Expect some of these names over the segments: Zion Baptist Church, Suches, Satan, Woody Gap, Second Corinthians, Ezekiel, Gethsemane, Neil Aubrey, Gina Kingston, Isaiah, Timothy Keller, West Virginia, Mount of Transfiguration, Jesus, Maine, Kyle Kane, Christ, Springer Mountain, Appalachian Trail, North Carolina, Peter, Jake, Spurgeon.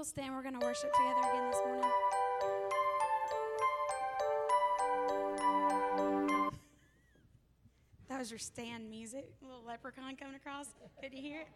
you'll stand, we're going to worship together again this morning. That was your stand music. A little leprechaun coming across. Could you hear it?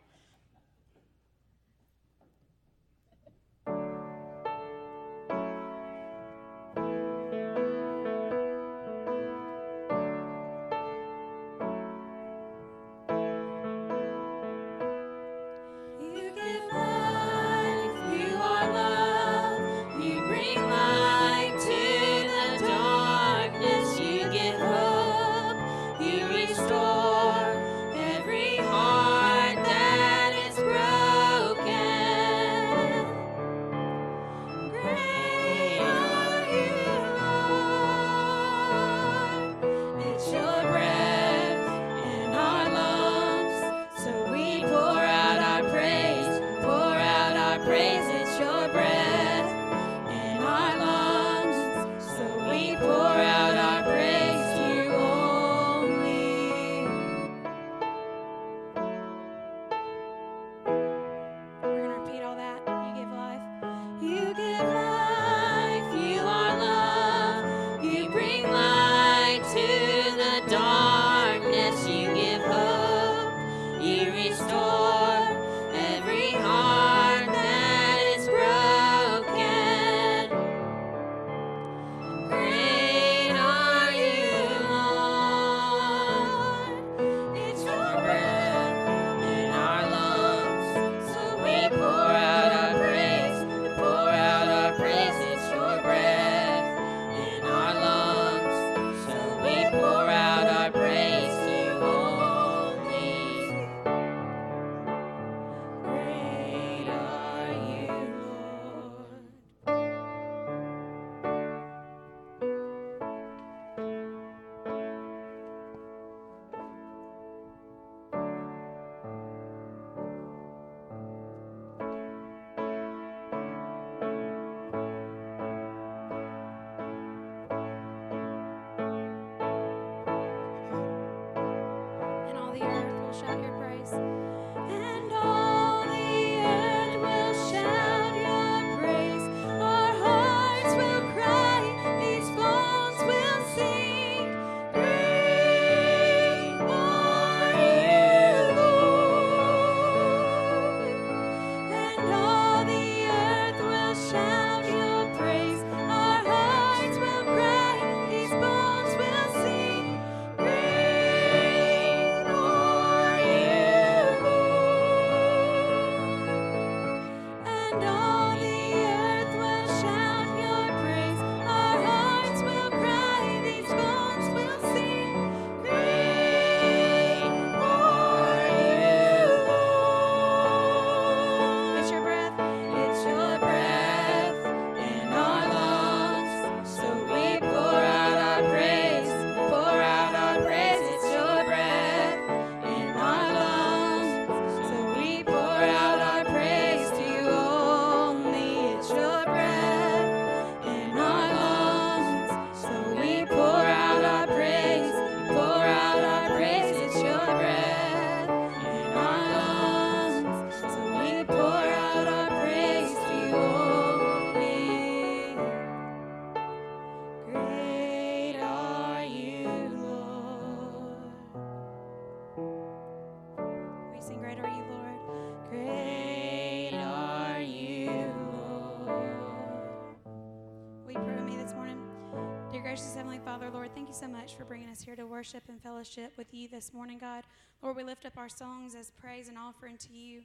So much for bringing us here to worship and fellowship with you this morning, God. Lord, we lift up our songs as praise and offering to you.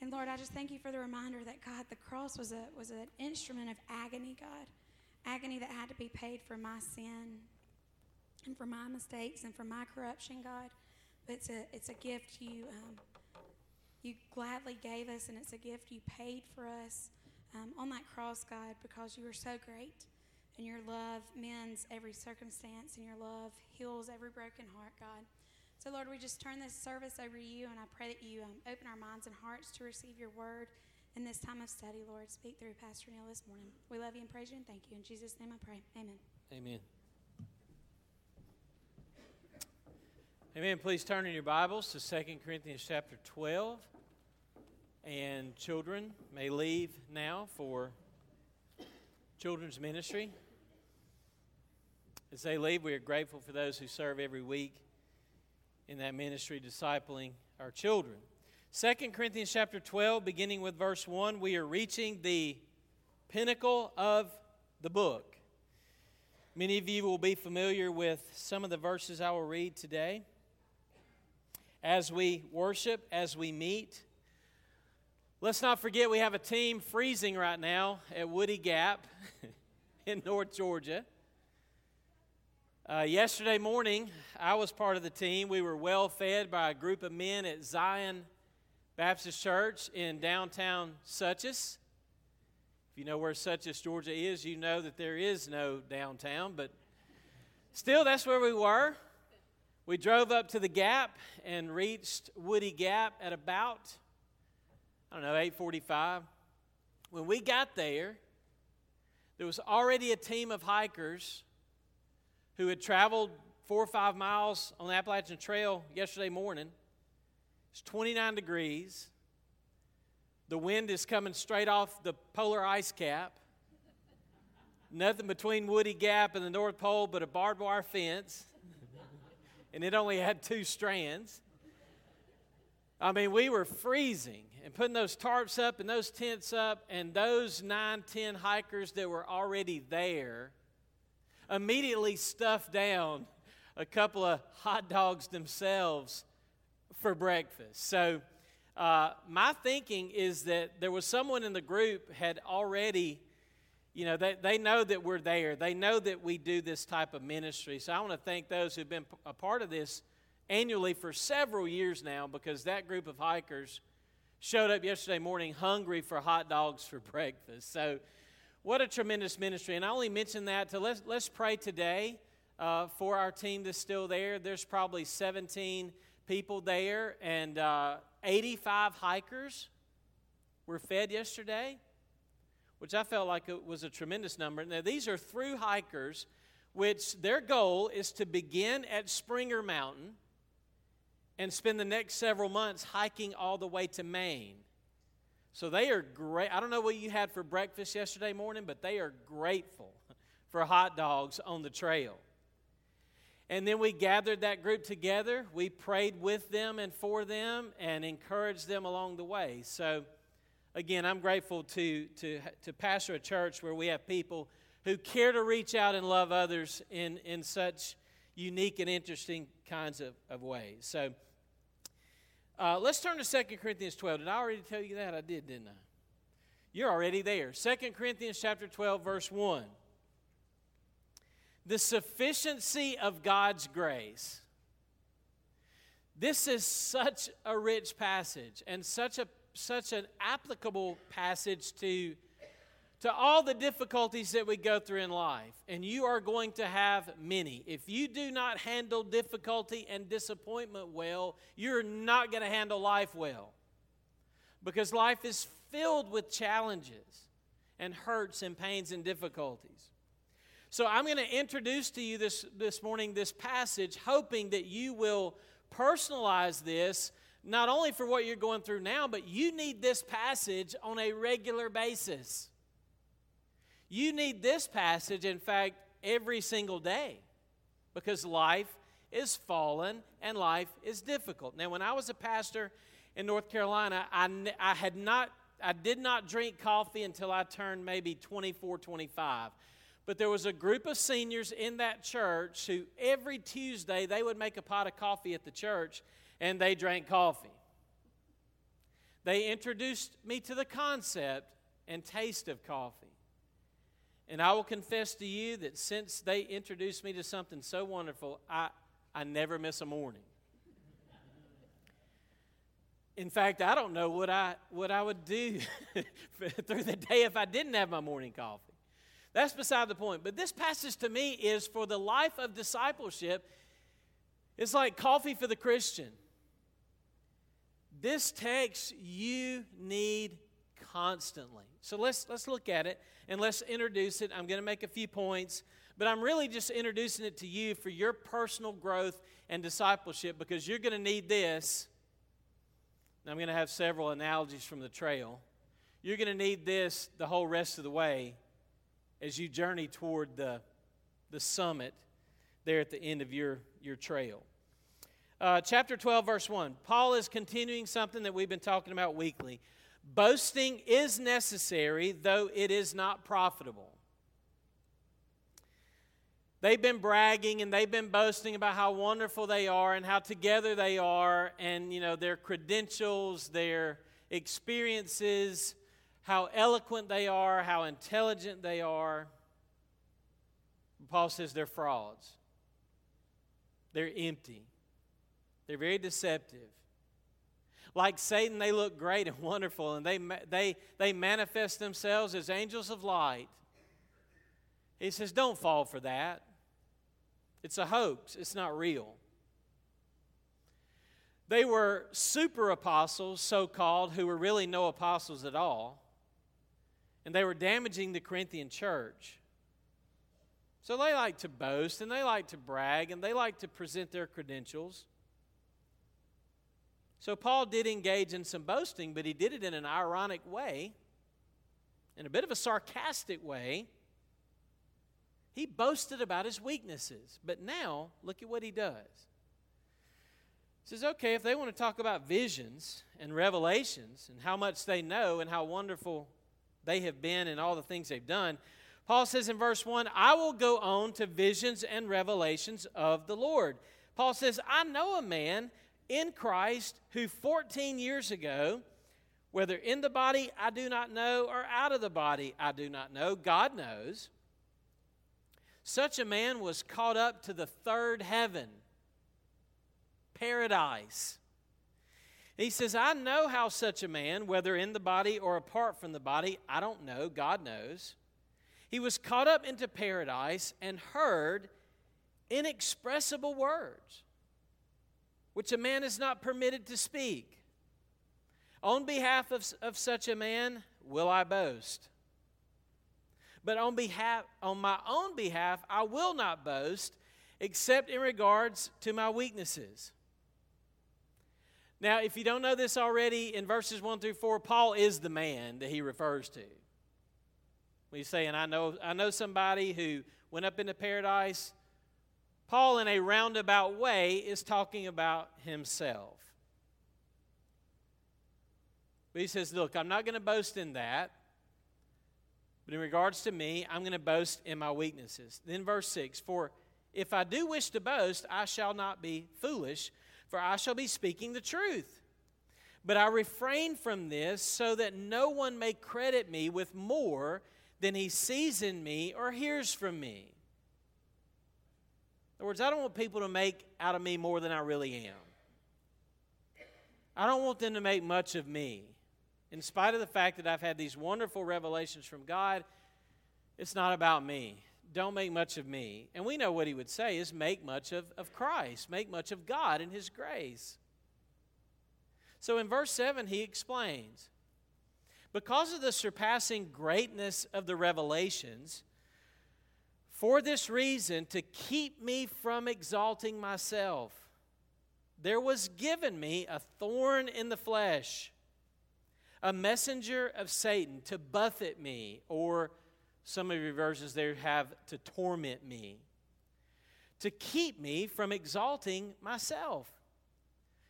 And Lord, I just thank you for the reminder that, God, the cross was an instrument of agony, God. Agony that had to be paid for my sin and for my mistakes and for my corruption, God. But it's a gift you gladly gave us, and it's a gift you paid for us on that cross, God, because you were so great. And your love mends every circumstance, and your love heals every broken heart, God. So, Lord, we just turn this service over to you, and I pray that you open our minds and hearts to receive your word in this time of study, Lord. Speak through Pastor Neil this morning. We love you and praise you and thank you. In Jesus' name I pray. Amen. Amen. Amen. Please turn in your Bibles to 2 Corinthians chapter 12. and children may leave now for children's ministry. As they leave, we are grateful for those who serve every week in that ministry, discipling our children. 2 Corinthians chapter 12, beginning with verse 1, we are reaching the pinnacle of the book. Many of you will be familiar with some of the verses I will read today. As we worship, as we meet, let's not forget we have a team freezing right now at Woody Gap in North Georgia. Yesterday morning, I was part of the team. We were well fed by a group of men at Zion Baptist Church in downtown Suches. If you know where Suches, Georgia is, you know that there is no downtown, but still, that's where we were. We drove up to the Gap and reached Woody Gap at about, 8:45. When we got there, there was already a team of hikers who had traveled 4 or 5 miles on the Appalachian Trail yesterday morning. It's 29 degrees. The wind is coming straight off the polar ice cap. Nothing between Woody Gap and the North Pole but a barbed wire fence. And it only had 2 strands. We were freezing and putting those tarps up and those tents up, and those 9-10 hikers that were already there immediately stuffed down a couple of hot dogs themselves for breakfast. So my thinking is that there was someone in the group had already, they know that we're there. They know that we do this type of ministry. So I want to thank those who've been a part of this annually for several years now, because that group of hikers showed up yesterday morning hungry for hot dogs for breakfast. So what a tremendous ministry. And I only mention that to let's pray today for our team that's still there. There's probably 17 people there, and 85 hikers were fed yesterday, which I felt like it was a tremendous number. Now, these are through hikers, which their goal is to begin at Springer Mountain and spend the next several months hiking all the way to Maine. So they are great. I don't know what you had for breakfast yesterday morning, but they are grateful for hot dogs on the trail. And then we gathered that group together. We prayed with them and for them and encouraged them along the way. So, again, I'm grateful to pastor a church where we have people who care to reach out and love others in such unique and interesting kinds of ways. So, let's turn to 2 Corinthians 12. Did I already tell you that? I did, didn't I? You're already there. 2 Corinthians chapter 12, verse 1. The sufficiency of God's grace. This is such a rich passage and such an applicable passage to all the difficulties that we go through in life. And you are going to have many. If you do not handle difficulty and disappointment well, you're not going to handle life well. Because life is filled with challenges and hurts and pains and difficulties. So I'm going to introduce to you this morning this passage, hoping that you will personalize this, not only for what you're going through now, but you need this passage on a regular basis. You need this passage, in fact, every single day, because life is fallen and life is difficult. Now, when I was a pastor in North Carolina, I did not drink coffee until I turned maybe 24, 25. But there was a group of seniors in that church who every Tuesday they would make a pot of coffee at the church, and they drank coffee. They introduced me to the concept and taste of coffee. And I will confess to you that since they introduced me to something so wonderful, I never miss a morning. In fact, I don't know what I would do through the day if I didn't have my morning coffee. That's beside the point. But this passage to me is for the life of discipleship. It's like coffee for the Christian. This text you need constantly. So let's look at it and let's introduce it. I'm going to make a few points, but I'm really just introducing it to you for your personal growth and discipleship, because you're going to need this And I'm going to have several analogies from the trail. You're going to need this the whole rest of the way as you journey toward the summit there at the end of your trail. Chapter 12, verse 1. Paul is continuing something that we've been talking about weekly. Boasting is necessary, though it is not profitable. They've been bragging and they've been boasting about how wonderful they are and how together they are and, you know, their credentials, their experiences, how eloquent they are, how intelligent they are. Paul says they're frauds. They're empty. They're very deceptive. Like Satan, they look great and wonderful, and they manifest themselves as angels of light. He says, don't fall for that. It's a hoax. It's not real. They were super apostles, so-called, who were really no apostles at all. And they were damaging the Corinthian church. So they like to boast, and they like to brag, and they like to present their credentials. So Paul did engage in some boasting, but he did it in an ironic way, in a bit of a sarcastic way. He boasted about his weaknesses, but now look at what he does. He says, okay, if they want to talk about visions and revelations and how much they know and how wonderful they have been and all the things they've done, Paul says in verse 1, I will go on to visions and revelations of the Lord. Paul says, I know a man in Christ who 14 years ago, whether in the body I do not know or out of the body I do not know, God knows, such a man was caught up to the third heaven, paradise. He says, I know how such a man, whether in the body or apart from the body, I don't know, God knows. He was caught up into paradise and heard inexpressible words, which a man is not permitted to speak. On behalf of such a man will I boast. But on my own behalf, I will not boast, except in regards to my weaknesses. Now, if you don't know this already, in verses 1 through 4, Paul is the man that he refers to. When he's saying, I know somebody who went up into paradise, Paul, in a roundabout way, is talking about himself. But he says, look, I'm not going to boast in that. But in regards to me, I'm going to boast in my weaknesses. Then verse 6, for if I do wish to boast, I shall not be foolish, for I shall be speaking the truth. But I refrain from this so that no one may credit me with more than he sees in me or hears from me. In other words, I don't want people to make out of me more than I really am. I don't want them to make much of me. In spite of the fact that I've had these wonderful revelations from God, it's not about me. Don't make much of me. And we know what he would say is make much of Christ. Make much of God and his grace. So in verse 7, he explains, because of the surpassing greatness of the revelations, for this reason, to keep me from exalting myself, there was given me a thorn in the flesh, a messenger of Satan to buffet me, or some of your versions there have to torment me, to keep me from exalting myself.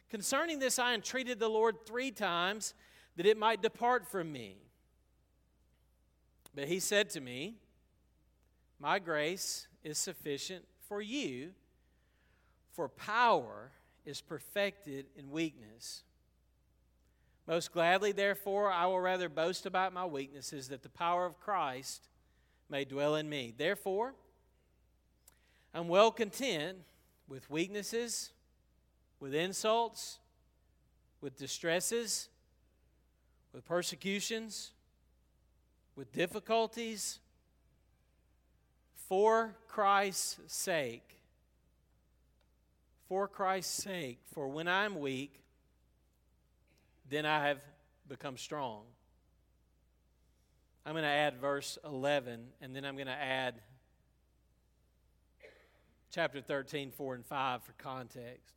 Concerning this, I entreated the Lord 3 times that it might depart from me. But he said to me, my grace is sufficient for you, for power is perfected in weakness. Most gladly, therefore, I will rather boast about my weaknesses, that the power of Christ may dwell in me. Therefore, I'm well content with weaknesses, with insults, with distresses, with persecutions, with difficulties, for Christ's sake. For Christ's sake, for when I'm weak, then I have become strong. I'm going to add verse 11, and then I'm going to add chapter 13, 4, and 5 for context.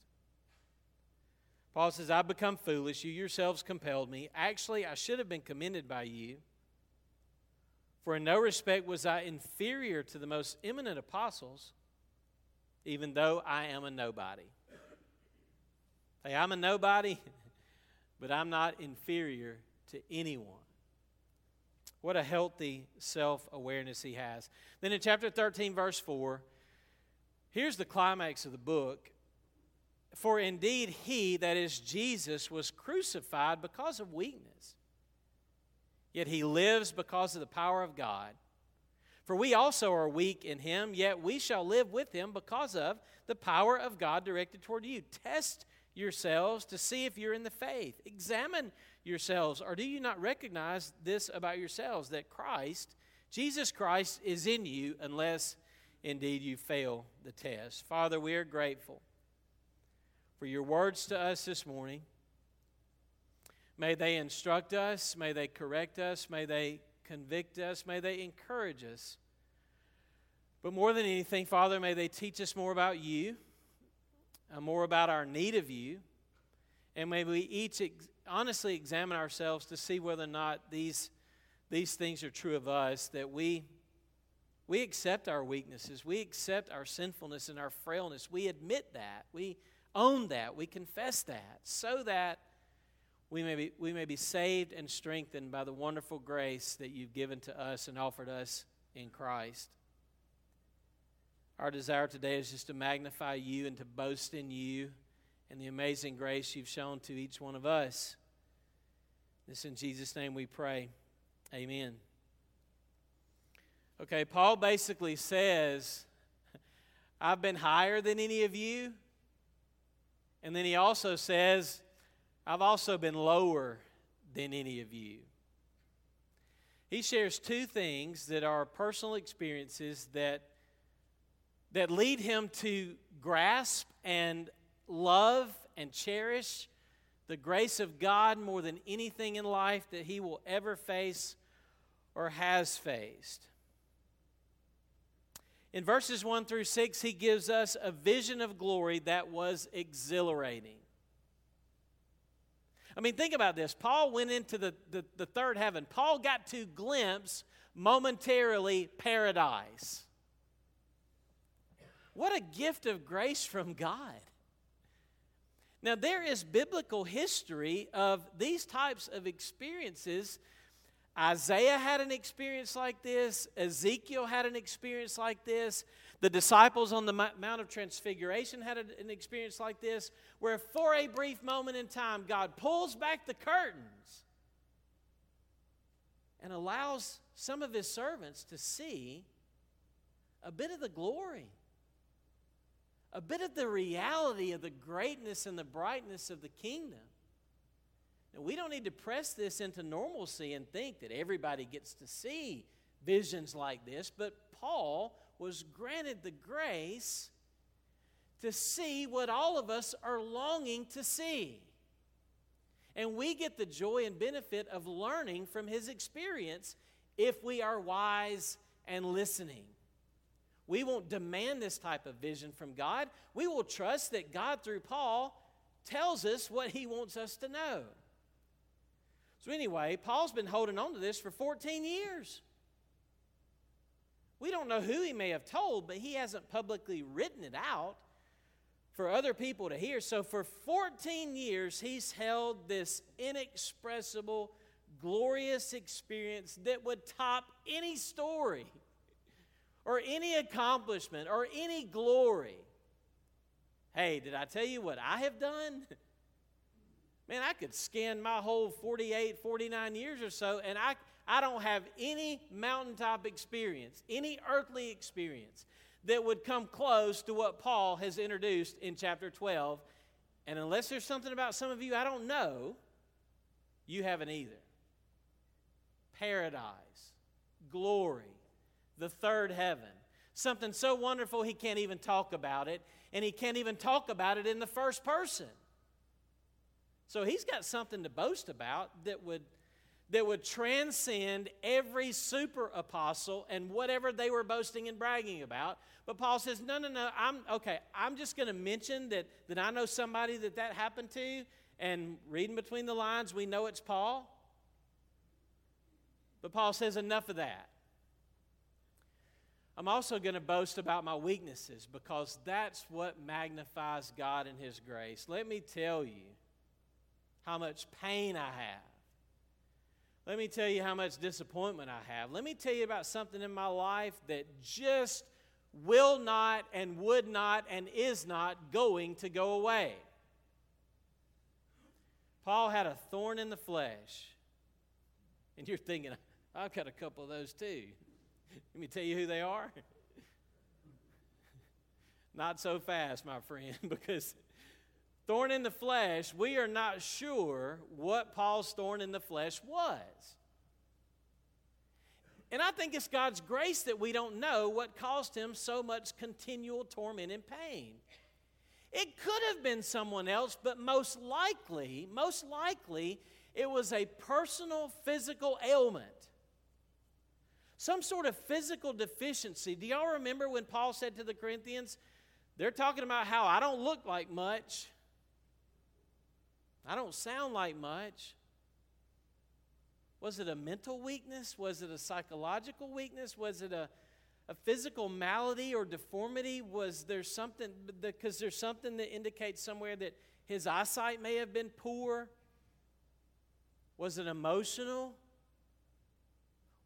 Paul says, I've become foolish. You yourselves compelled me. Actually, I should have been commended by you. For in no respect was I inferior to the most eminent apostles, even though I am a nobody. Hey, I'm a nobody, but I'm not inferior to anyone. What a healthy self-awareness he has. Then in chapter 13, verse 4, here's the climax of the book. For indeed he, that is Jesus, was crucified because of weakness. Yet he lives because of the power of God. For we also are weak in him, yet we shall live with him because of the power of God directed toward you. Test yourselves to see if you're in the faith. Examine yourselves, or do you not recognize this about yourselves, that Christ, Jesus Christ, is in you, unless indeed you fail the test. Father, we are grateful for your words to us this morning. May they instruct us, may they correct us, may they convict us, may they encourage us. But more than anything, Father, may they teach us more about you, more about our need of you, and may we each honestly examine ourselves to see whether or not these things are true of us, that we accept our weaknesses, we accept our sinfulness and our frailness, we admit that, we own that, we confess that, so that we may be saved and strengthened by the wonderful grace that you've given to us and offered us in Christ. Our desire today is just to magnify you and to boast in you and the amazing grace you've shown to each one of us. This in Jesus' name we pray. Amen. Okay, Paul basically says, I've been higher than any of you. And then he also says, I've also been lower than any of you. He shares two things that are personal experiences that lead him to grasp and love and cherish the grace of God more than anything in life that he will ever face or has faced. In verses 1 through 6, he gives us a vision of glory that was exhilarating. I mean, think about this. Paul went into the third heaven. Paul got to glimpse momentarily paradise. What a gift of grace from God. Now, there is biblical history of these types of experiences. Isaiah had an experience like this. Ezekiel had an experience like this. The disciples on the Mount of Transfiguration had an experience like this, where for a brief moment in time, God pulls back the curtains and allows some of his servants to see a bit of the glory, a bit of the reality of the greatness and the brightness of the kingdom. Now, we don't need to press this into normalcy and think that everybody gets to see visions like this, but Paul was granted the grace to see what all of us are longing to see. And we get the joy and benefit of learning from his experience if we are wise and listening. We won't demand this type of vision from God. We will trust that God, through Paul, tells us what he wants us to know. So anyway, Paul's been holding on to this for 14 years. We don't know who he may have told, but he hasn't publicly written it out for other people to hear. So for 14 years, he's held this inexpressible, glorious experience that would top any story or any accomplishment or any glory. Hey, did I tell you what I have done? Man, I could scan my whole 48, 49 years or so, and I don't have any mountaintop experience, any earthly experience that would come close to what Paul has introduced in chapter 12. And unless there's something about some of you I don't know, you haven't either. Paradise, glory, the third heaven, something so wonderful he can't even talk about it, and he can't even talk about it in the first person. So he's got something to boast about that would that would transcend every super apostle and whatever they were boasting and bragging about. But Paul says, no, I'm just going to mention that I know somebody that happened to, and reading between the lines, we know it's Paul. But Paul says, enough of that. I'm also going to boast about my weaknesses, because that's what magnifies God and His grace. Let me tell you how much pain I have. Let me tell you how much disappointment I have. Let me tell you about something in my life that just will not and would not and is not going to go away. Paul had a thorn in the flesh. And you're thinking, I've got a couple of those too. Let me tell you who they are. Not so fast, my friend, because thorn in the flesh, we are not sure what Paul's thorn in the flesh was. And I think it's God's grace that we don't know what caused him so much continual torment and pain. It could have been someone else, but most likely, it was a personal physical ailment. Some sort of physical deficiency. Do y'all remember when Paul said to the Corinthians, they're talking about how I don't look like much. I don't sound like much. Was it a mental weakness? Was it a psychological weakness? Was it a physical malady or deformity? Was there something, because there's something that indicates somewhere that his eyesight may have been poor? Was it emotional?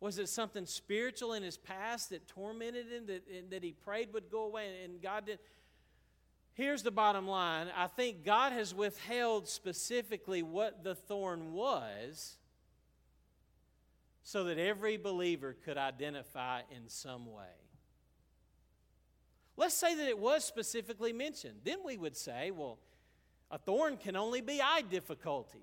Was it something spiritual in his past that tormented him, that he prayed would go away and God didn't? Here's the bottom line. I think God has withheld specifically what the thorn was so that every believer could identify in some way. Let's say that it was specifically mentioned. Then we would say, well, a thorn can only be eye difficulties.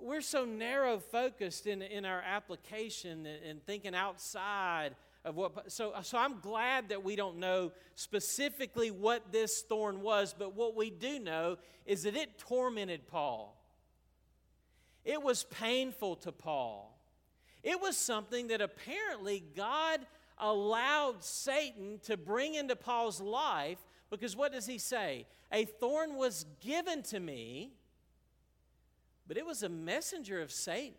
We're so narrow-focused in our application and thinking outside of what... So I'm glad that we don't know specifically what this thorn was, but what we do know is that it tormented Paul. It was painful to Paul. It was something that apparently God allowed Satan to bring into Paul's life, because what does he say? A thorn was given to me, but it was a messenger of Satan.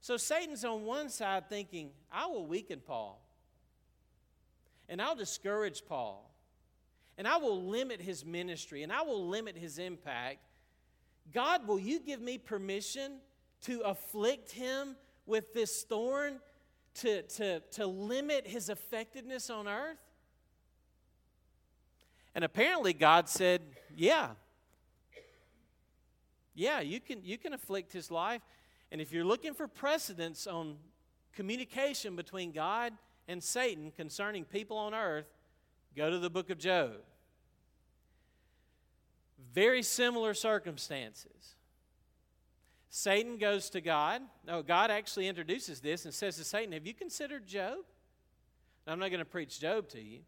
So Satan's on one side thinking, I will weaken Paul, and I'll discourage Paul, and I will limit his ministry, and I will limit his impact. God, will you give me permission to afflict him with this thorn to limit his effectiveness on earth? And apparently God said, Yeah, you can afflict his life. And if you're looking for precedence on communication between God and Satan concerning people on earth, go to the book of Job. Very similar circumstances. Satan goes to God. No, God actually introduces this and says to Satan, have you considered Job? Now, I'm not going to preach Job to you.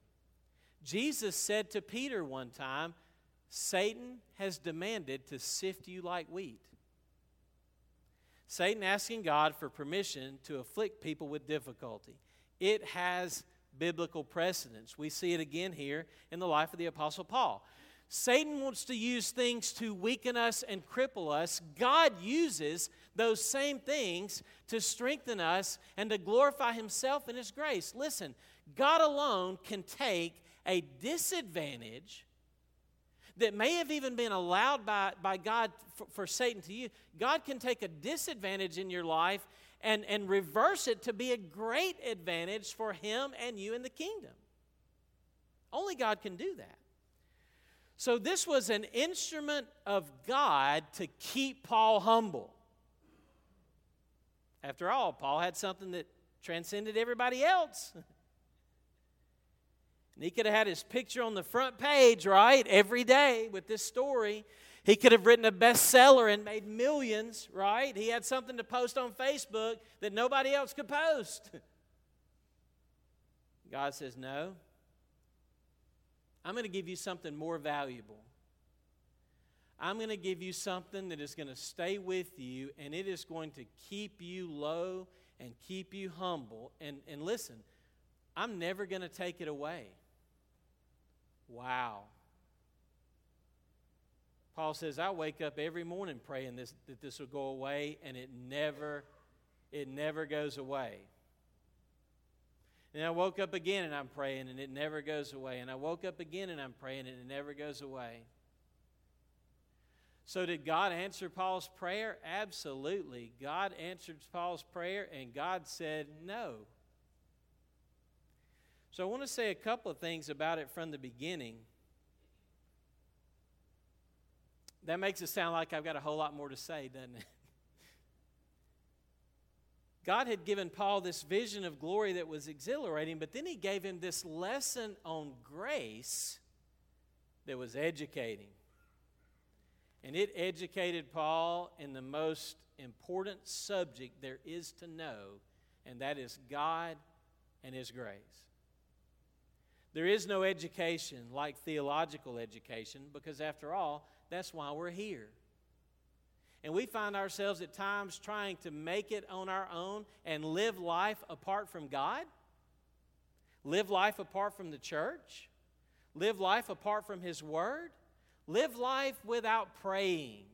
Jesus said to Peter one time, Satan has demanded to sift you like wheat. Satan asking God for permission to afflict people with difficulty. It has biblical precedence. We see it again here in the life of the Apostle Paul. Satan wants to use things to weaken us and cripple us. God uses those same things to strengthen us and to glorify Himself in His grace. Listen, God alone can take a disadvantage that may have even been allowed by God for Satan to use. God can take a disadvantage in your life and reverse it to be a great advantage for him and you in the kingdom. Only God can do that. So this was an instrument of God to keep Paul humble. After all, Paul had something that transcended everybody else. And he could have had his picture on the front page, right, every day with this story. He could have written a bestseller and made millions, right? He had something to post on Facebook that nobody else could post. God says, no, I'm going to give you something more valuable. I'm going to give you something that is going to stay with you, and it is going to keep you low and keep you humble. And listen, I'm never going to take it away. Wow. Paul says, I wake up every morning praying that this will go away, and it never goes away. And I woke up again, and I'm praying, and it never goes away. And I woke up again, and I'm praying, and it never goes away. So did God answer Paul's prayer? Absolutely. God answered Paul's prayer, and God said no. So I want to say a couple of things about it from the beginning. That makes it sound like I've got a whole lot more to say, doesn't it? God had given Paul this vision of glory that was exhilarating, but then he gave him this lesson on grace that was educating. And it educated Paul in the most important subject there is to know, and that is God and His grace. There is no education like theological education, because after all, that's why we're here. And we find ourselves at times trying to make it on our own and live life apart from God, live life apart from the church, live life apart from His Word, live life without praying.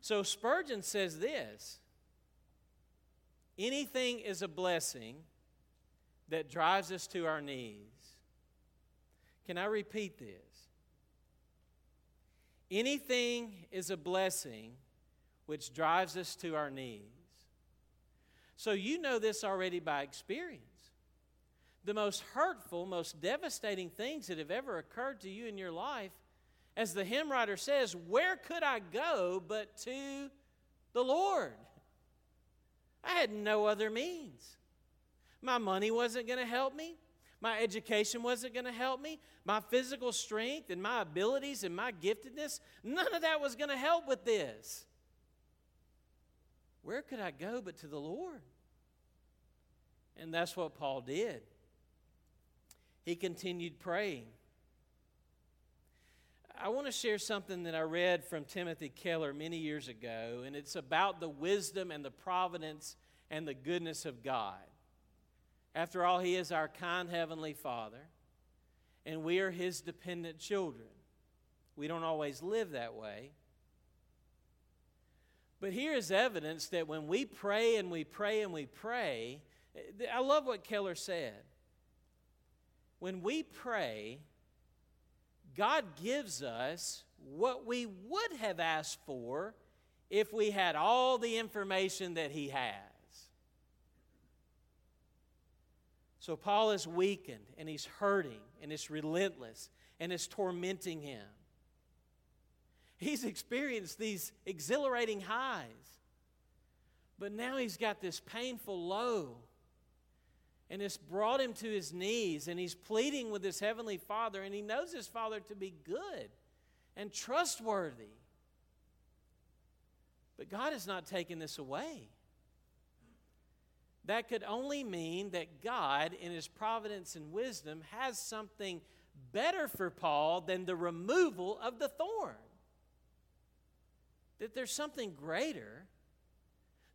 So Spurgeon says this: anything is a blessing that drives us to our knees. Can I repeat this? Anything is a blessing which drives us to our knees. So you know this already by experience. The most hurtful, most devastating things that have ever occurred to you in your life, as the hymn writer says, where could I go but to the Lord? I had no other means. My money wasn't going to help me. My education wasn't going to help me. My physical strength and my abilities and my giftedness, none of that was going to help with this. Where could I go but to the Lord? And that's what Paul did. He continued praying. I want to share something that I read from Timothy Keller many years ago, and it's about the wisdom and the providence and the goodness of God. After all, He is our kind Heavenly Father, and we are His dependent children. We don't always live that way. But here is evidence that when we pray and we pray and we pray, I love what Keller said. When we pray, God gives us what we would have asked for if we had all the information that He has. So Paul is weakened, and he's hurting, and it's relentless, and it's tormenting him. He's experienced these exhilarating highs, but now he's got this painful low. And it's brought him to his knees, and he's pleading with his Heavenly Father, and he knows his Father to be good and trustworthy. But God has not taken this away. That could only mean that God, in His providence and wisdom, has something better for Paul than the removal of the thorn. That there's something greater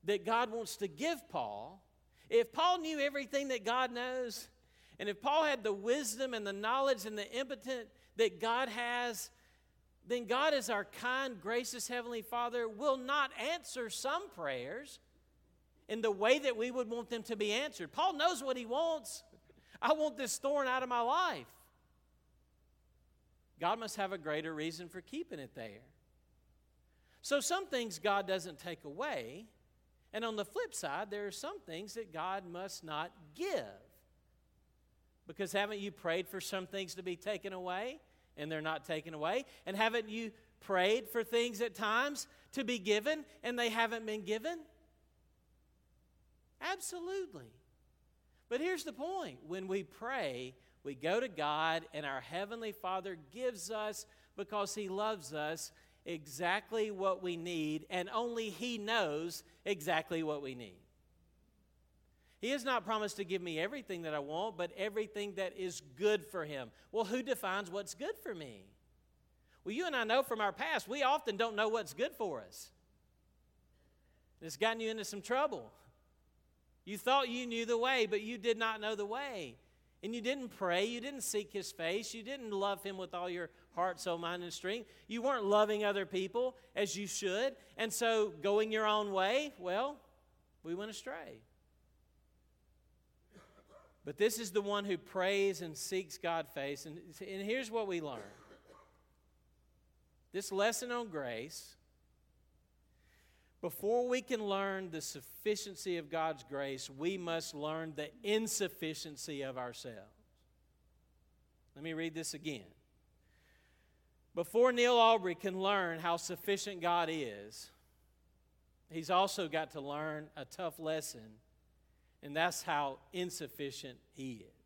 that God wants to give Paul. If Paul knew everything that God knows, and if Paul had the wisdom and the knowledge and the impotent that God has, then God, as our kind, gracious Heavenly Father, will not answer some prayers in the way that we would want them to be answered. Paul knows what he wants. I want this thorn out of my life. God must have a greater reason for keeping it there. So some things God doesn't take away. And on the flip side, there are some things that God must not give. Because haven't you prayed for some things to be taken away, and they're not taken away? And haven't you prayed for things at times to be given, and they haven't been given? Absolutely. But here's the point. When we pray, we go to God, and our Heavenly Father gives us, because He loves us, exactly what we need, and only He knows exactly what we need. He has not promised to give me everything that I want, but everything that is good for Him. Well, who defines what's good for me? Well, you and I know from our past, we often don't know what's good for us. It's gotten you into some trouble. You thought you knew the way, but you did not know the way. And you didn't pray. You didn't seek his face. You didn't love him with all your heart, soul, mind, and strength. You weren't loving other people as you should. And so going your own way, well, we went astray. But this is the one who prays and seeks God's face. And here's what we learn. This lesson on grace, before we can learn the sufficiency of God's grace, we must learn the insufficiency of ourselves. Let me read this again. Before Neil Aubrey can learn how sufficient God is, he's also got to learn a tough lesson, and that's how insufficient he is.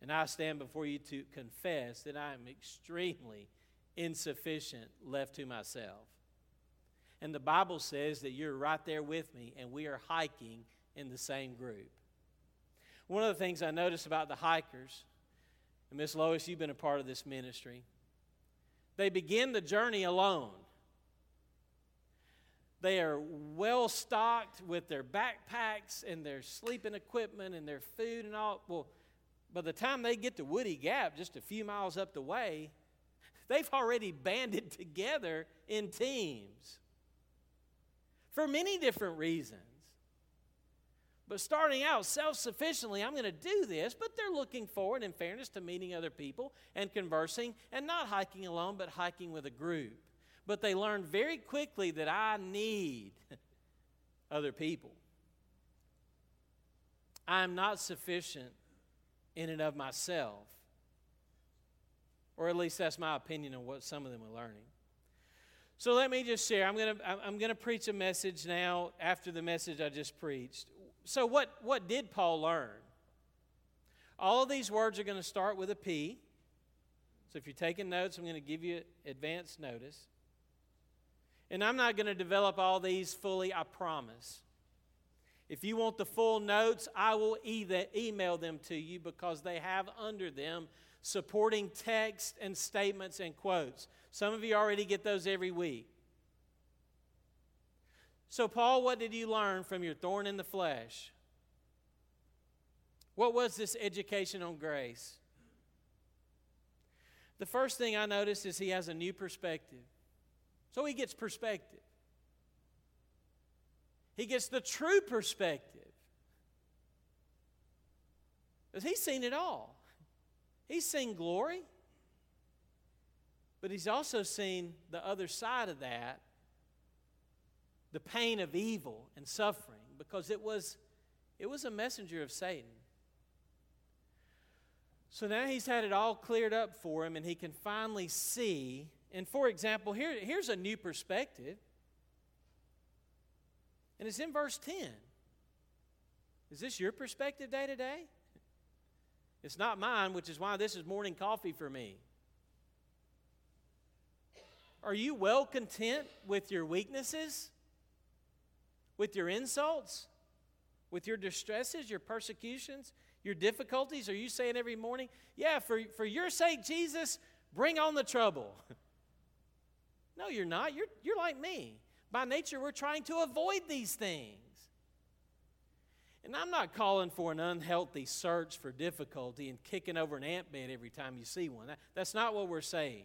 And I stand before you to confess that I am extremely insufficient left to myself. And the Bible says that you're right there with me, and we are hiking in the same group. One of the things I notice about the hikers, and Miss Lois, you've been a part of this ministry, they begin the journey alone. They are well stocked with their backpacks and their sleeping equipment and their food and all. Well, by the time they get to Woody Gap, just a few miles up the way, they've already banded together in teams for many different reasons. But starting out self-sufficiently, I'm going to do this, but they're looking forward, in fairness, to meeting other people and conversing and not hiking alone, but hiking with a group. But they learned very quickly that I need other people. I am not sufficient in and of myself. Or at least that's my opinion on what some of them are learning. So let me just share. I'm going to preach a message now after the message I just preached. So what did Paul learn? All of these words are going to start with a P. So if you're taking notes, I'm going to give you advance notice. And I'm not going to develop all these fully, I promise. If you want the full notes, I will email them to you because they have under them supporting text and statements and quotes. Some of you already get those every week. So, Paul, what did you learn from your thorn in the flesh? What was this education on grace? The first thing I noticed is he has a new perspective. So he gets perspective. He gets the true perspective. Because he's seen it all. He's seen glory, but he's also seen the other side of that, the pain of evil and suffering, because it was a messenger of Satan. So now he's had it all cleared up for him, and he can finally see. And for example, here's a new perspective, and it's in verse 10. Is this your perspective day to day? It's not mine, which is why this is morning coffee for me. Are you well content with your weaknesses, with your insults, with your distresses, your persecutions, your difficulties? Are you saying every morning, yeah, for your sake, Jesus, bring on the trouble? No, you're not. You're like me. By nature, we're trying to avoid these things. And I'm not calling for an unhealthy search for difficulty and kicking over an ant bed every time you see one. That's not what we're saying.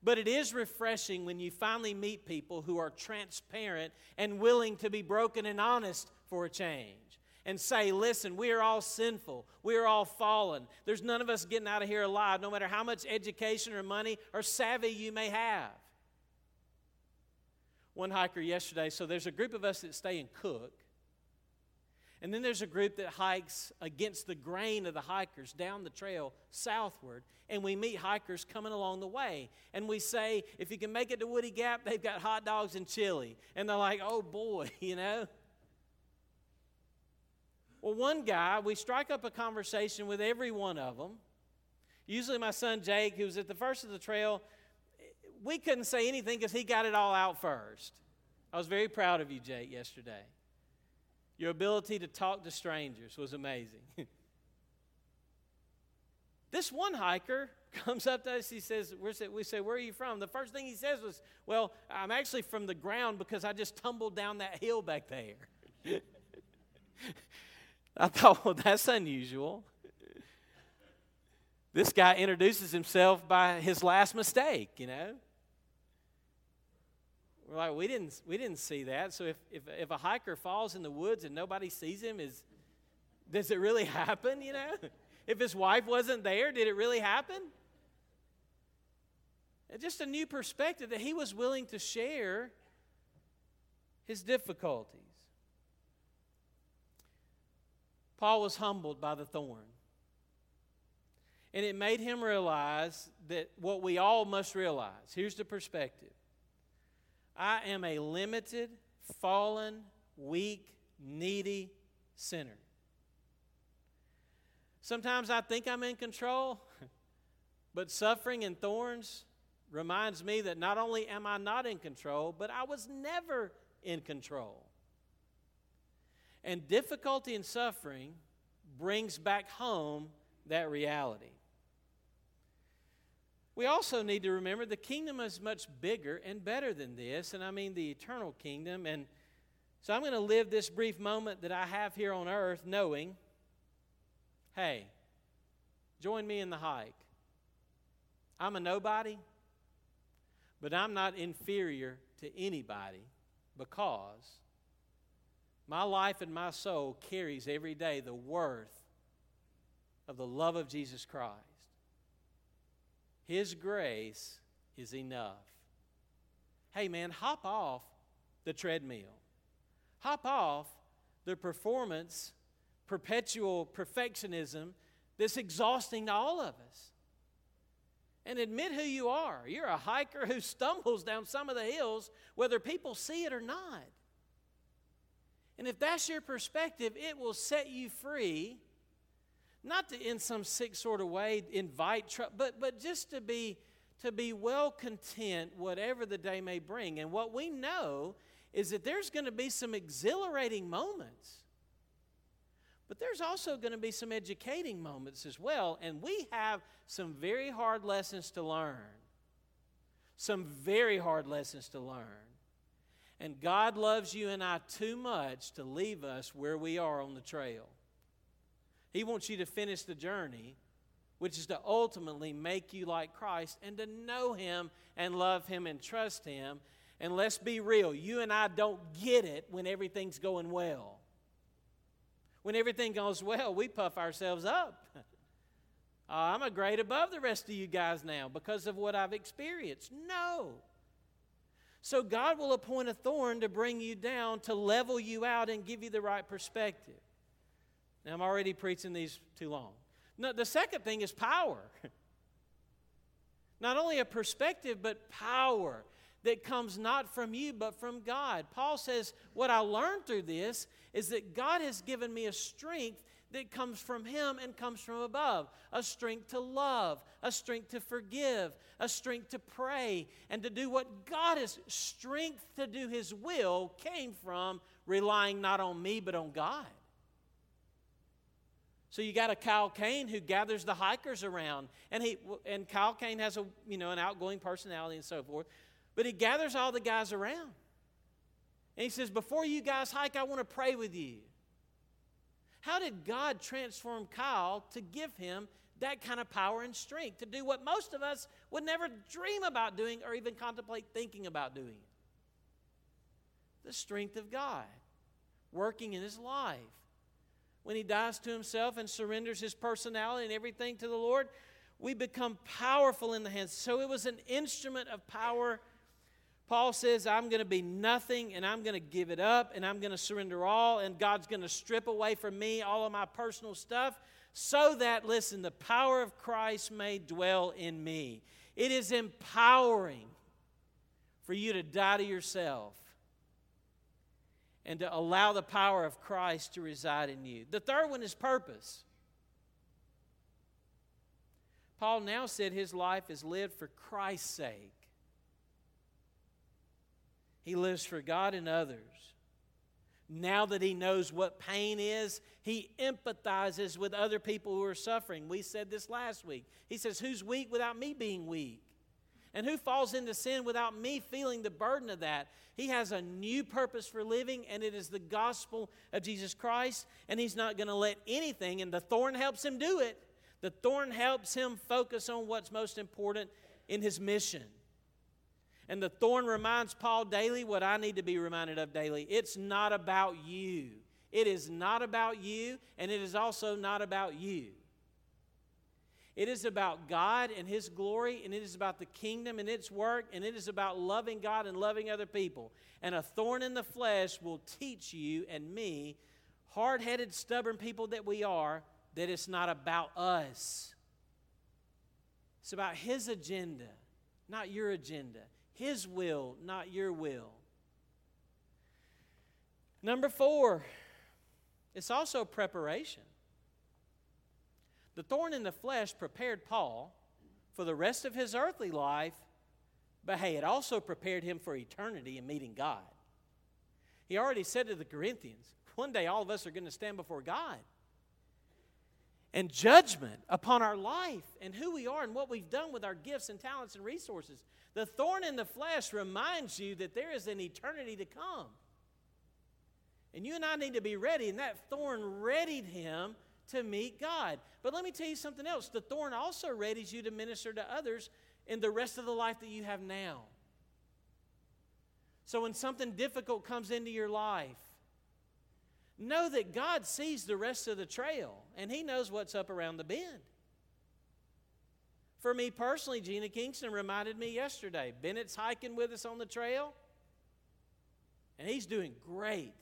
But it is refreshing when you finally meet people who are transparent and willing to be broken and honest for a change and say, listen, we are all sinful. We are all fallen. There's none of us getting out of here alive, no matter how much education or money or savvy you may have. One hiker yesterday, so there's a group of us that stay and cook. And then there's a group that hikes against the grain of the hikers down the trail southward. And we meet hikers coming along the way. And we say, if you can make it to Woody Gap, they've got hot dogs and chili. And they're like, oh boy, you know. Well, one guy, we strike up a conversation with every one of them. Usually my son Jake, who was at the first of the trail, we couldn't say anything because he got it all out first. I was very proud of you, Jake, yesterday. Your ability to talk to strangers was amazing. This one hiker comes up to us. He says, we say, where are you from? The first thing he says was, well, I'm actually from the ground because I just tumbled down that hill back there. I thought, well, that's unusual. This guy introduces himself by his last mistake, you know. We're like, we didn't see that. So if a hiker falls in the woods and nobody sees him, does it really happen, you know? If his wife wasn't there, did it really happen? And just a new perspective that he was willing to share his difficulties. Paul was humbled by the thorn. And it made him realize that what we all must realize. Here's the perspective. I am a limited, fallen, weak, needy sinner. Sometimes I think I'm in control, but suffering and thorns reminds me that not only am I not in control, but I was never in control. And difficulty and suffering brings back home that reality. We also need to remember the kingdom is much bigger and better than this, and I mean the eternal kingdom. And so I'm going to live this brief moment that I have here on earth knowing, hey, join me in the hike. I'm a nobody, but I'm not inferior to anybody because my life and my soul carries every day the worth of the love of Jesus Christ. His grace is enough. Hey, man, hop off the treadmill. Hop off the performance, perpetual perfectionism that's exhausting to all of us. And admit who you are. You're a hiker who stumbles down some of the hills, whether people see it or not. And if that's your perspective, it will set you free. Not to, in some sick sort of way, invite trouble, but just to be well content, whatever the day may bring. And what we know is that there's going to be some exhilarating moments, but there's also going to be some educating moments as well. And we have some very hard lessons to learn. Some very hard lessons to learn. And God loves you and I too much to leave us where we are on the trail. He wants you to finish the journey, which is to ultimately make you like Christ and to know Him and love Him and trust Him. And let's be real, you and I don't get it when everything's going well. When everything goes well, we puff ourselves up. I'm a grade above the rest of you guys now because of what I've experienced. No. So God will appoint a thorn to bring you down, to level you out and give you the right perspective. Now, I'm already preaching these too long. No, the second thing is power. Not only a perspective, but power that comes not from you, but from God. Paul says, what I learned through this is that God has given me a strength that comes from Him and comes from above. A strength to love, a strength to forgive, a strength to pray, and to do what God is. Strength to do His will came from relying not on me, but on God. So you got a Kyle Kane who gathers the hikers around, and Kyle Kane has an outgoing personality and so forth, but he gathers all the guys around, and he says, "Before you guys hike, I want to pray with you." How did God transform Kyle to give him that kind of power and strength to do what most of us would never dream about doing or even contemplate thinking about doing? The strength of God working in his life. When he dies to himself and surrenders his personality and everything to the Lord, we become powerful in the hands. So it was an instrument of power. Paul says, I'm going to be nothing, and I'm going to give it up, and I'm going to surrender all, and God's going to strip away from me all of my personal stuff so that, listen, the power of Christ may dwell in me. It is empowering for you to die to yourself and to allow the power of Christ to reside in you. The third one is purpose. Paul now said his life is lived for Christ's sake. He lives for God and others. Now that he knows what pain is, he empathizes with other people who are suffering. We said this last week. He says, who's weak without me being weak? And who falls into sin without me feeling the burden of that? He has a new purpose for living, and it is the gospel of Jesus Christ, and he's not going to let anything, and the thorn helps him do it. The thorn helps him focus on what's most important in his mission. And the thorn reminds Paul daily what I need to be reminded of daily. It's not about you. It is not about you, and it is also not about you. It is about God and his glory, and it is about the kingdom and its work, and it is about loving God and loving other people. And a thorn in the flesh will teach you and me, hard-headed, stubborn people that we are, that it's not about us. It's about his agenda, not your agenda. His will, not your will. Number 4, it's also preparation. The thorn in the flesh prepared Paul for the rest of his earthly life, but hey, it also prepared him for eternity and meeting God. He already said to the Corinthians, one day all of us are going to stand before God. And judgment upon our life and who we are and what we've done with our gifts and talents and resources. The thorn in the flesh reminds you that there is an eternity to come. And you and I need to be ready, and that thorn readied him to meet God. But let me tell you something else. The thorn also readies you to minister to others in the rest of the life that you have now. So when something difficult comes into your life, know that God sees the rest of the trail, and he knows what's up around the bend. For me personally, Gina Kingston reminded me yesterday, Bennett's hiking with us on the trail, and he's doing great.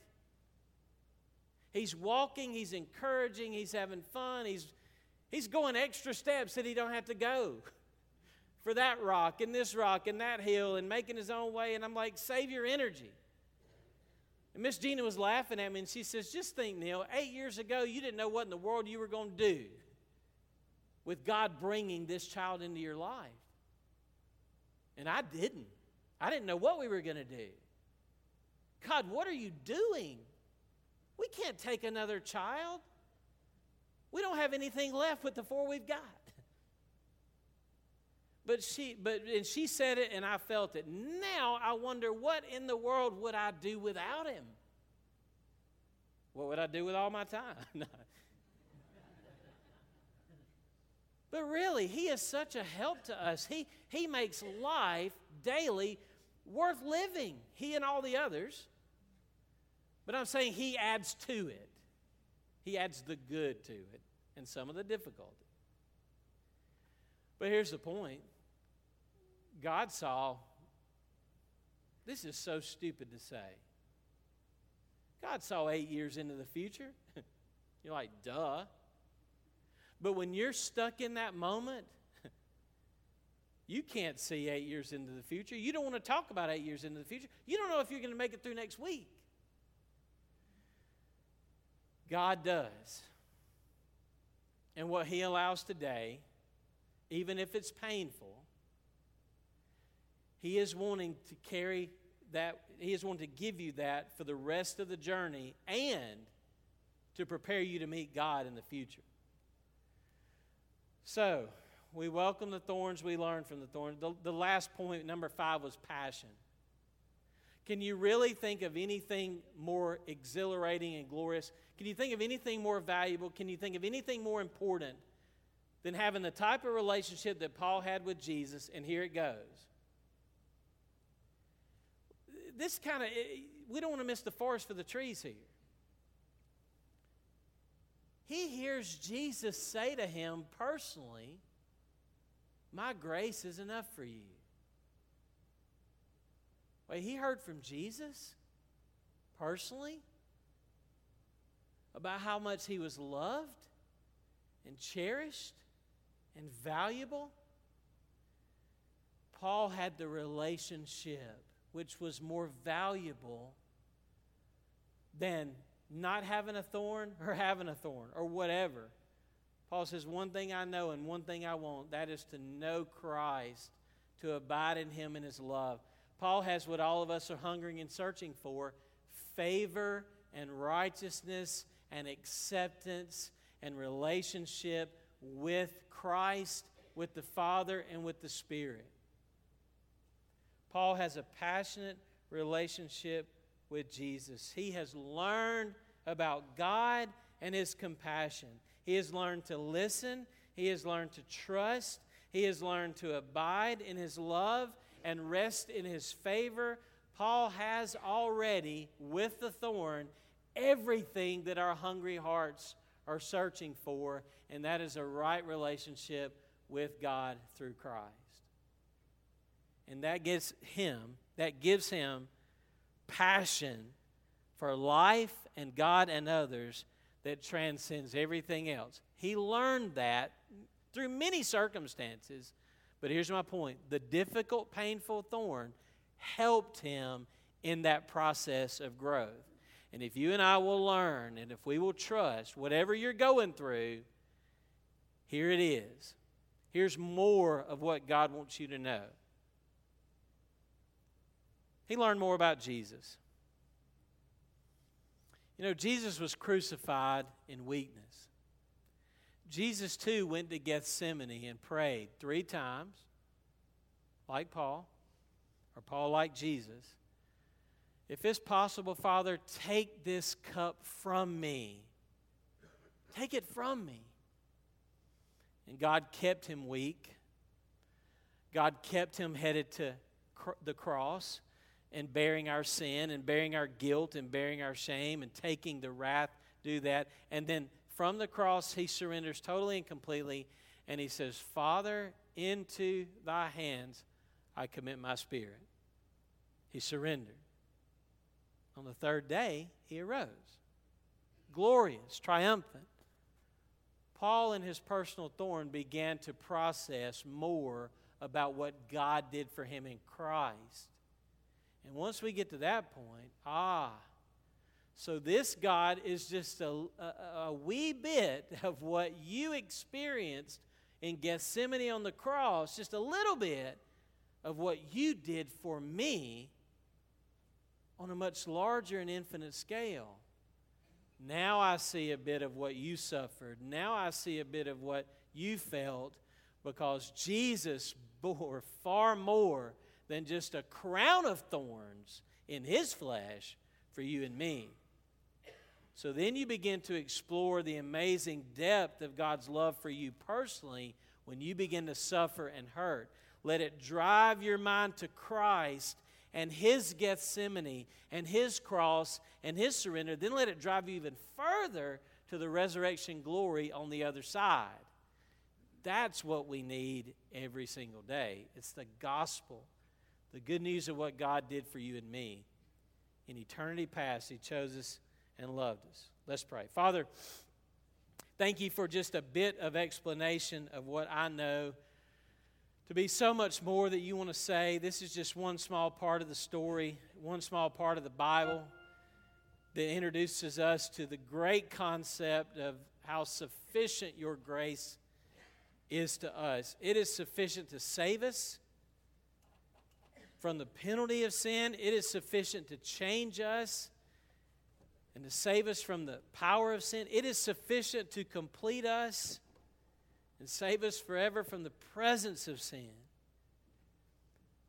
He's walking, he's encouraging, he's having fun, he's going extra steps that he don't have to go for that rock and this rock and that hill and making his own way, and I'm like, save your energy. And Miss Gina was laughing at me, and she says, just think, Neil, 8 years ago, you didn't know what in the world you were going to do with God bringing this child into your life. And I didn't. I didn't know what we were going to do. God, what are you doing? We can't take another child. We don't have anything left with the 4 we've got. But she said it, and I felt it. Now I wonder, what in the world would I do without him? What would I do with all my time? But really, he is such a help to us. He makes life daily worth living, he and all the others. But I'm saying he adds to it. He adds the good to it and some of the difficulty. But here's the point. God saw, this is so stupid to say. God saw 8 years into the future. You're like, duh. But when you're stuck in that moment, you can't see 8 years into the future. You don't want to talk about 8 years into the future. You don't know if you're going to make it through next week. God does. And what he allows today, even if it's painful, he is wanting to carry that, he is wanting to give you that for the rest of the journey and to prepare you to meet God in the future. So, we welcome the thorns, we learn from the thorns. The last point, number 5, was passion. Can you really think of anything more exhilarating and glorious? Can you think of anything more valuable? Can you think of anything more important than having the type of relationship that Paul had with Jesus? And here it goes. This kind of, we don't want to miss the forest for the trees here. He hears Jesus say to him personally, my grace is enough for you. Wait, he heard from Jesus personally about how much he was loved and cherished and valuable. Paul had the relationship which was more valuable than not having a thorn or having a thorn or whatever. Paul says, one thing I know and one thing I want, that is to know Christ, to abide in him and his love. Paul has what all of us are hungering and searching for, favor and righteousness and acceptance and relationship with Christ, with the Father, and with the Spirit. Paul has a passionate relationship with Jesus. He has learned about God and His compassion. He has learned to listen. He has learned to trust. He has learned to abide in His love and rest in His favor. Paul has already, with the thorn, everything that our hungry hearts are searching for, and that is a right relationship with God through Christ. And that gives him passion for life and God and others that transcends everything else. He learned that through many circumstances, but here's my point. The difficult, painful thorn helped him in that process of growth. And if you and I will learn, and if we will trust, whatever you're going through, here it is. Here's more of what God wants you to know. He learned more about Jesus. You know, Jesus was crucified in weakness. Jesus, too, went to Gethsemane and prayed 3 times, like Paul, or Paul like Jesus. If it's possible, Father, take this cup from me. Take it from me. And God kept him weak. God kept him headed to the cross, and bearing our sin, and bearing our guilt, and bearing our shame, and taking the wrath, do that. And then from the cross, he surrenders totally and completely, and he says, Father, into thy hands I commit my spirit. He surrendered. On the 3rd day, he arose. Glorious, triumphant. Paul and his personal thorn began to process more about what God did for him in Christ. And once we get to that point, so this God is just a wee bit of what you experienced in Gethsemane on the cross, just a little bit of what you did for me on a much larger and infinite scale. Now I see a bit of what you suffered. Now I see a bit of what you felt, because Jesus bore far more than just a crown of thorns in his flesh for you and me. So then you begin to explore the amazing depth of God's love for you personally when you begin to suffer and hurt. Let it drive your mind to Christ and his Gethsemane and his cross and his surrender. Then let it drive you even further to the resurrection glory on the other side. That's what we need every single day. It's the gospel. The good news of what God did for you and me. In eternity past, He chose us and loved us. Let's pray. Father, thank you for just a bit of explanation of what I know to be so much more that you want to say. This is just one small part of the story, one small part of the Bible that introduces us to the great concept of how sufficient your grace is to us. It is sufficient to save us from the penalty of sin. It is sufficient to change us and to save us from the power of sin. It is sufficient to complete us and save us forever from the presence of sin.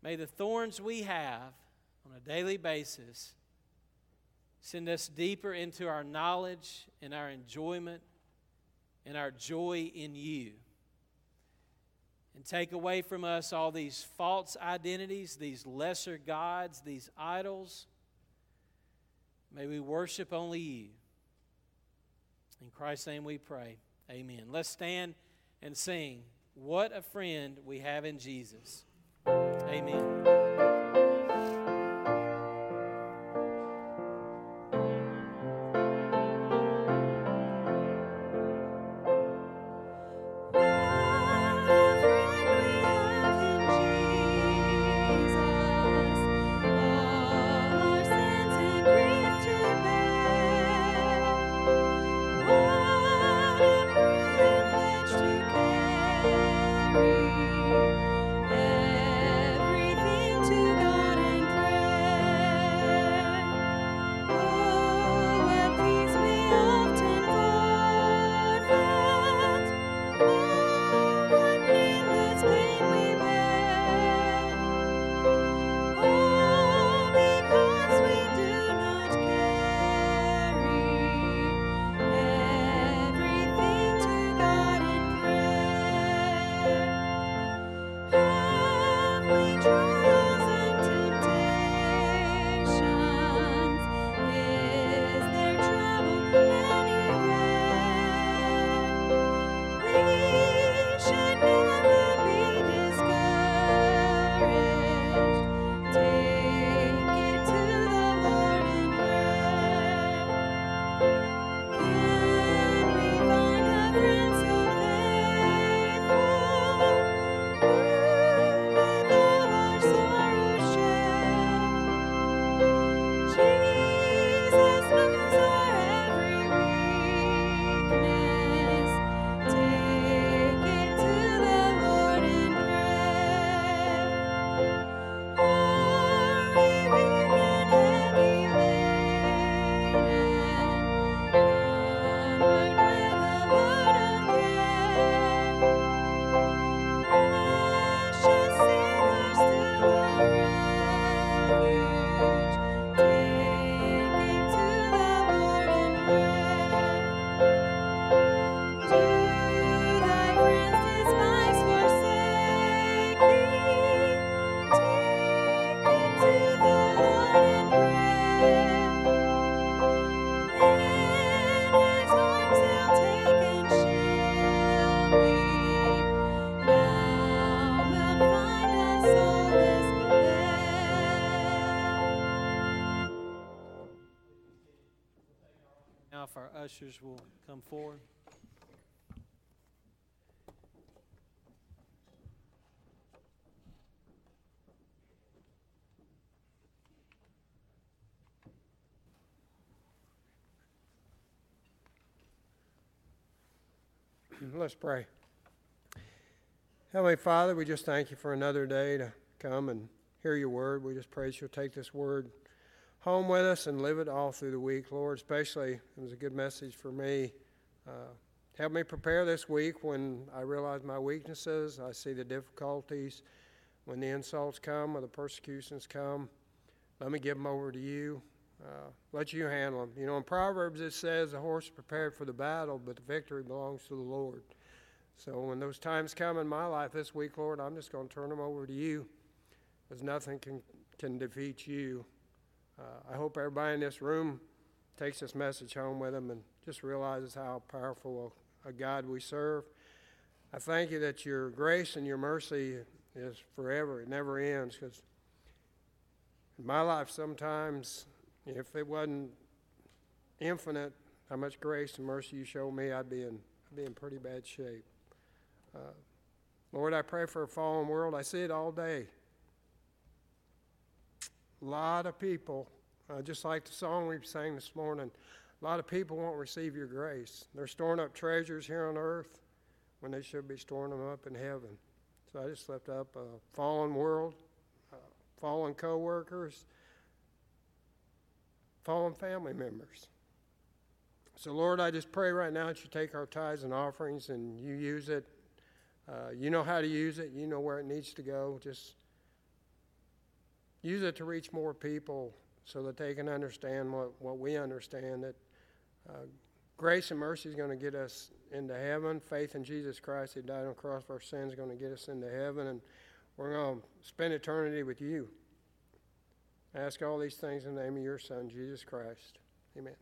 May the thorns we have on a daily basis send us deeper into our knowledge and our enjoyment and our joy in you. And take away from us all these false identities, these lesser gods, these idols. May we worship only you. In Christ's name we pray. Amen. Let's stand and sing. What a friend we have in Jesus. Amen. Everything ushers will come forward. Let's pray. Heavenly Father, we just thank you for another day to come and hear your word. We just pray that you'll take this word home with us and live it all through the week, Lord. Especially, it was a good message for me. Help me prepare this week when I realize my weaknesses, I see the difficulties, when the insults come or the persecutions come. Let me give them over to you. Let you handle them. You know, in Proverbs it says the horse is prepared for the battle, but the victory belongs to the Lord. So when those times come in my life this week, Lord, I'm just going to turn them over to you, because nothing can defeat you. I hope everybody in this room takes this message home with them and just realizes how powerful a God we serve. I thank you that your grace and your mercy is forever. It never ends, because in my life sometimes, if it wasn't infinite, how much grace and mercy you show me, I'd be in pretty bad shape. Lord, I pray for a fallen world. I see it all day. A lot of people, just like the song we sang this morning, a lot of people won't receive your grace. They're storing up treasures here on earth when they should be storing them up in heaven. So I just lift up a fallen world, fallen co-workers, fallen family members. So, Lord, I just pray right now that you take our tithes and offerings and you use it. You know how to use it. You know where it needs to go. Just use it to reach more people so that they can understand what we understand, that grace and mercy is going to get us into heaven. Faith in Jesus Christ, who died on the cross for our sins, is going to get us into heaven, and we're going to spend eternity with you. I ask all these things in the name of your Son, Jesus Christ. Amen.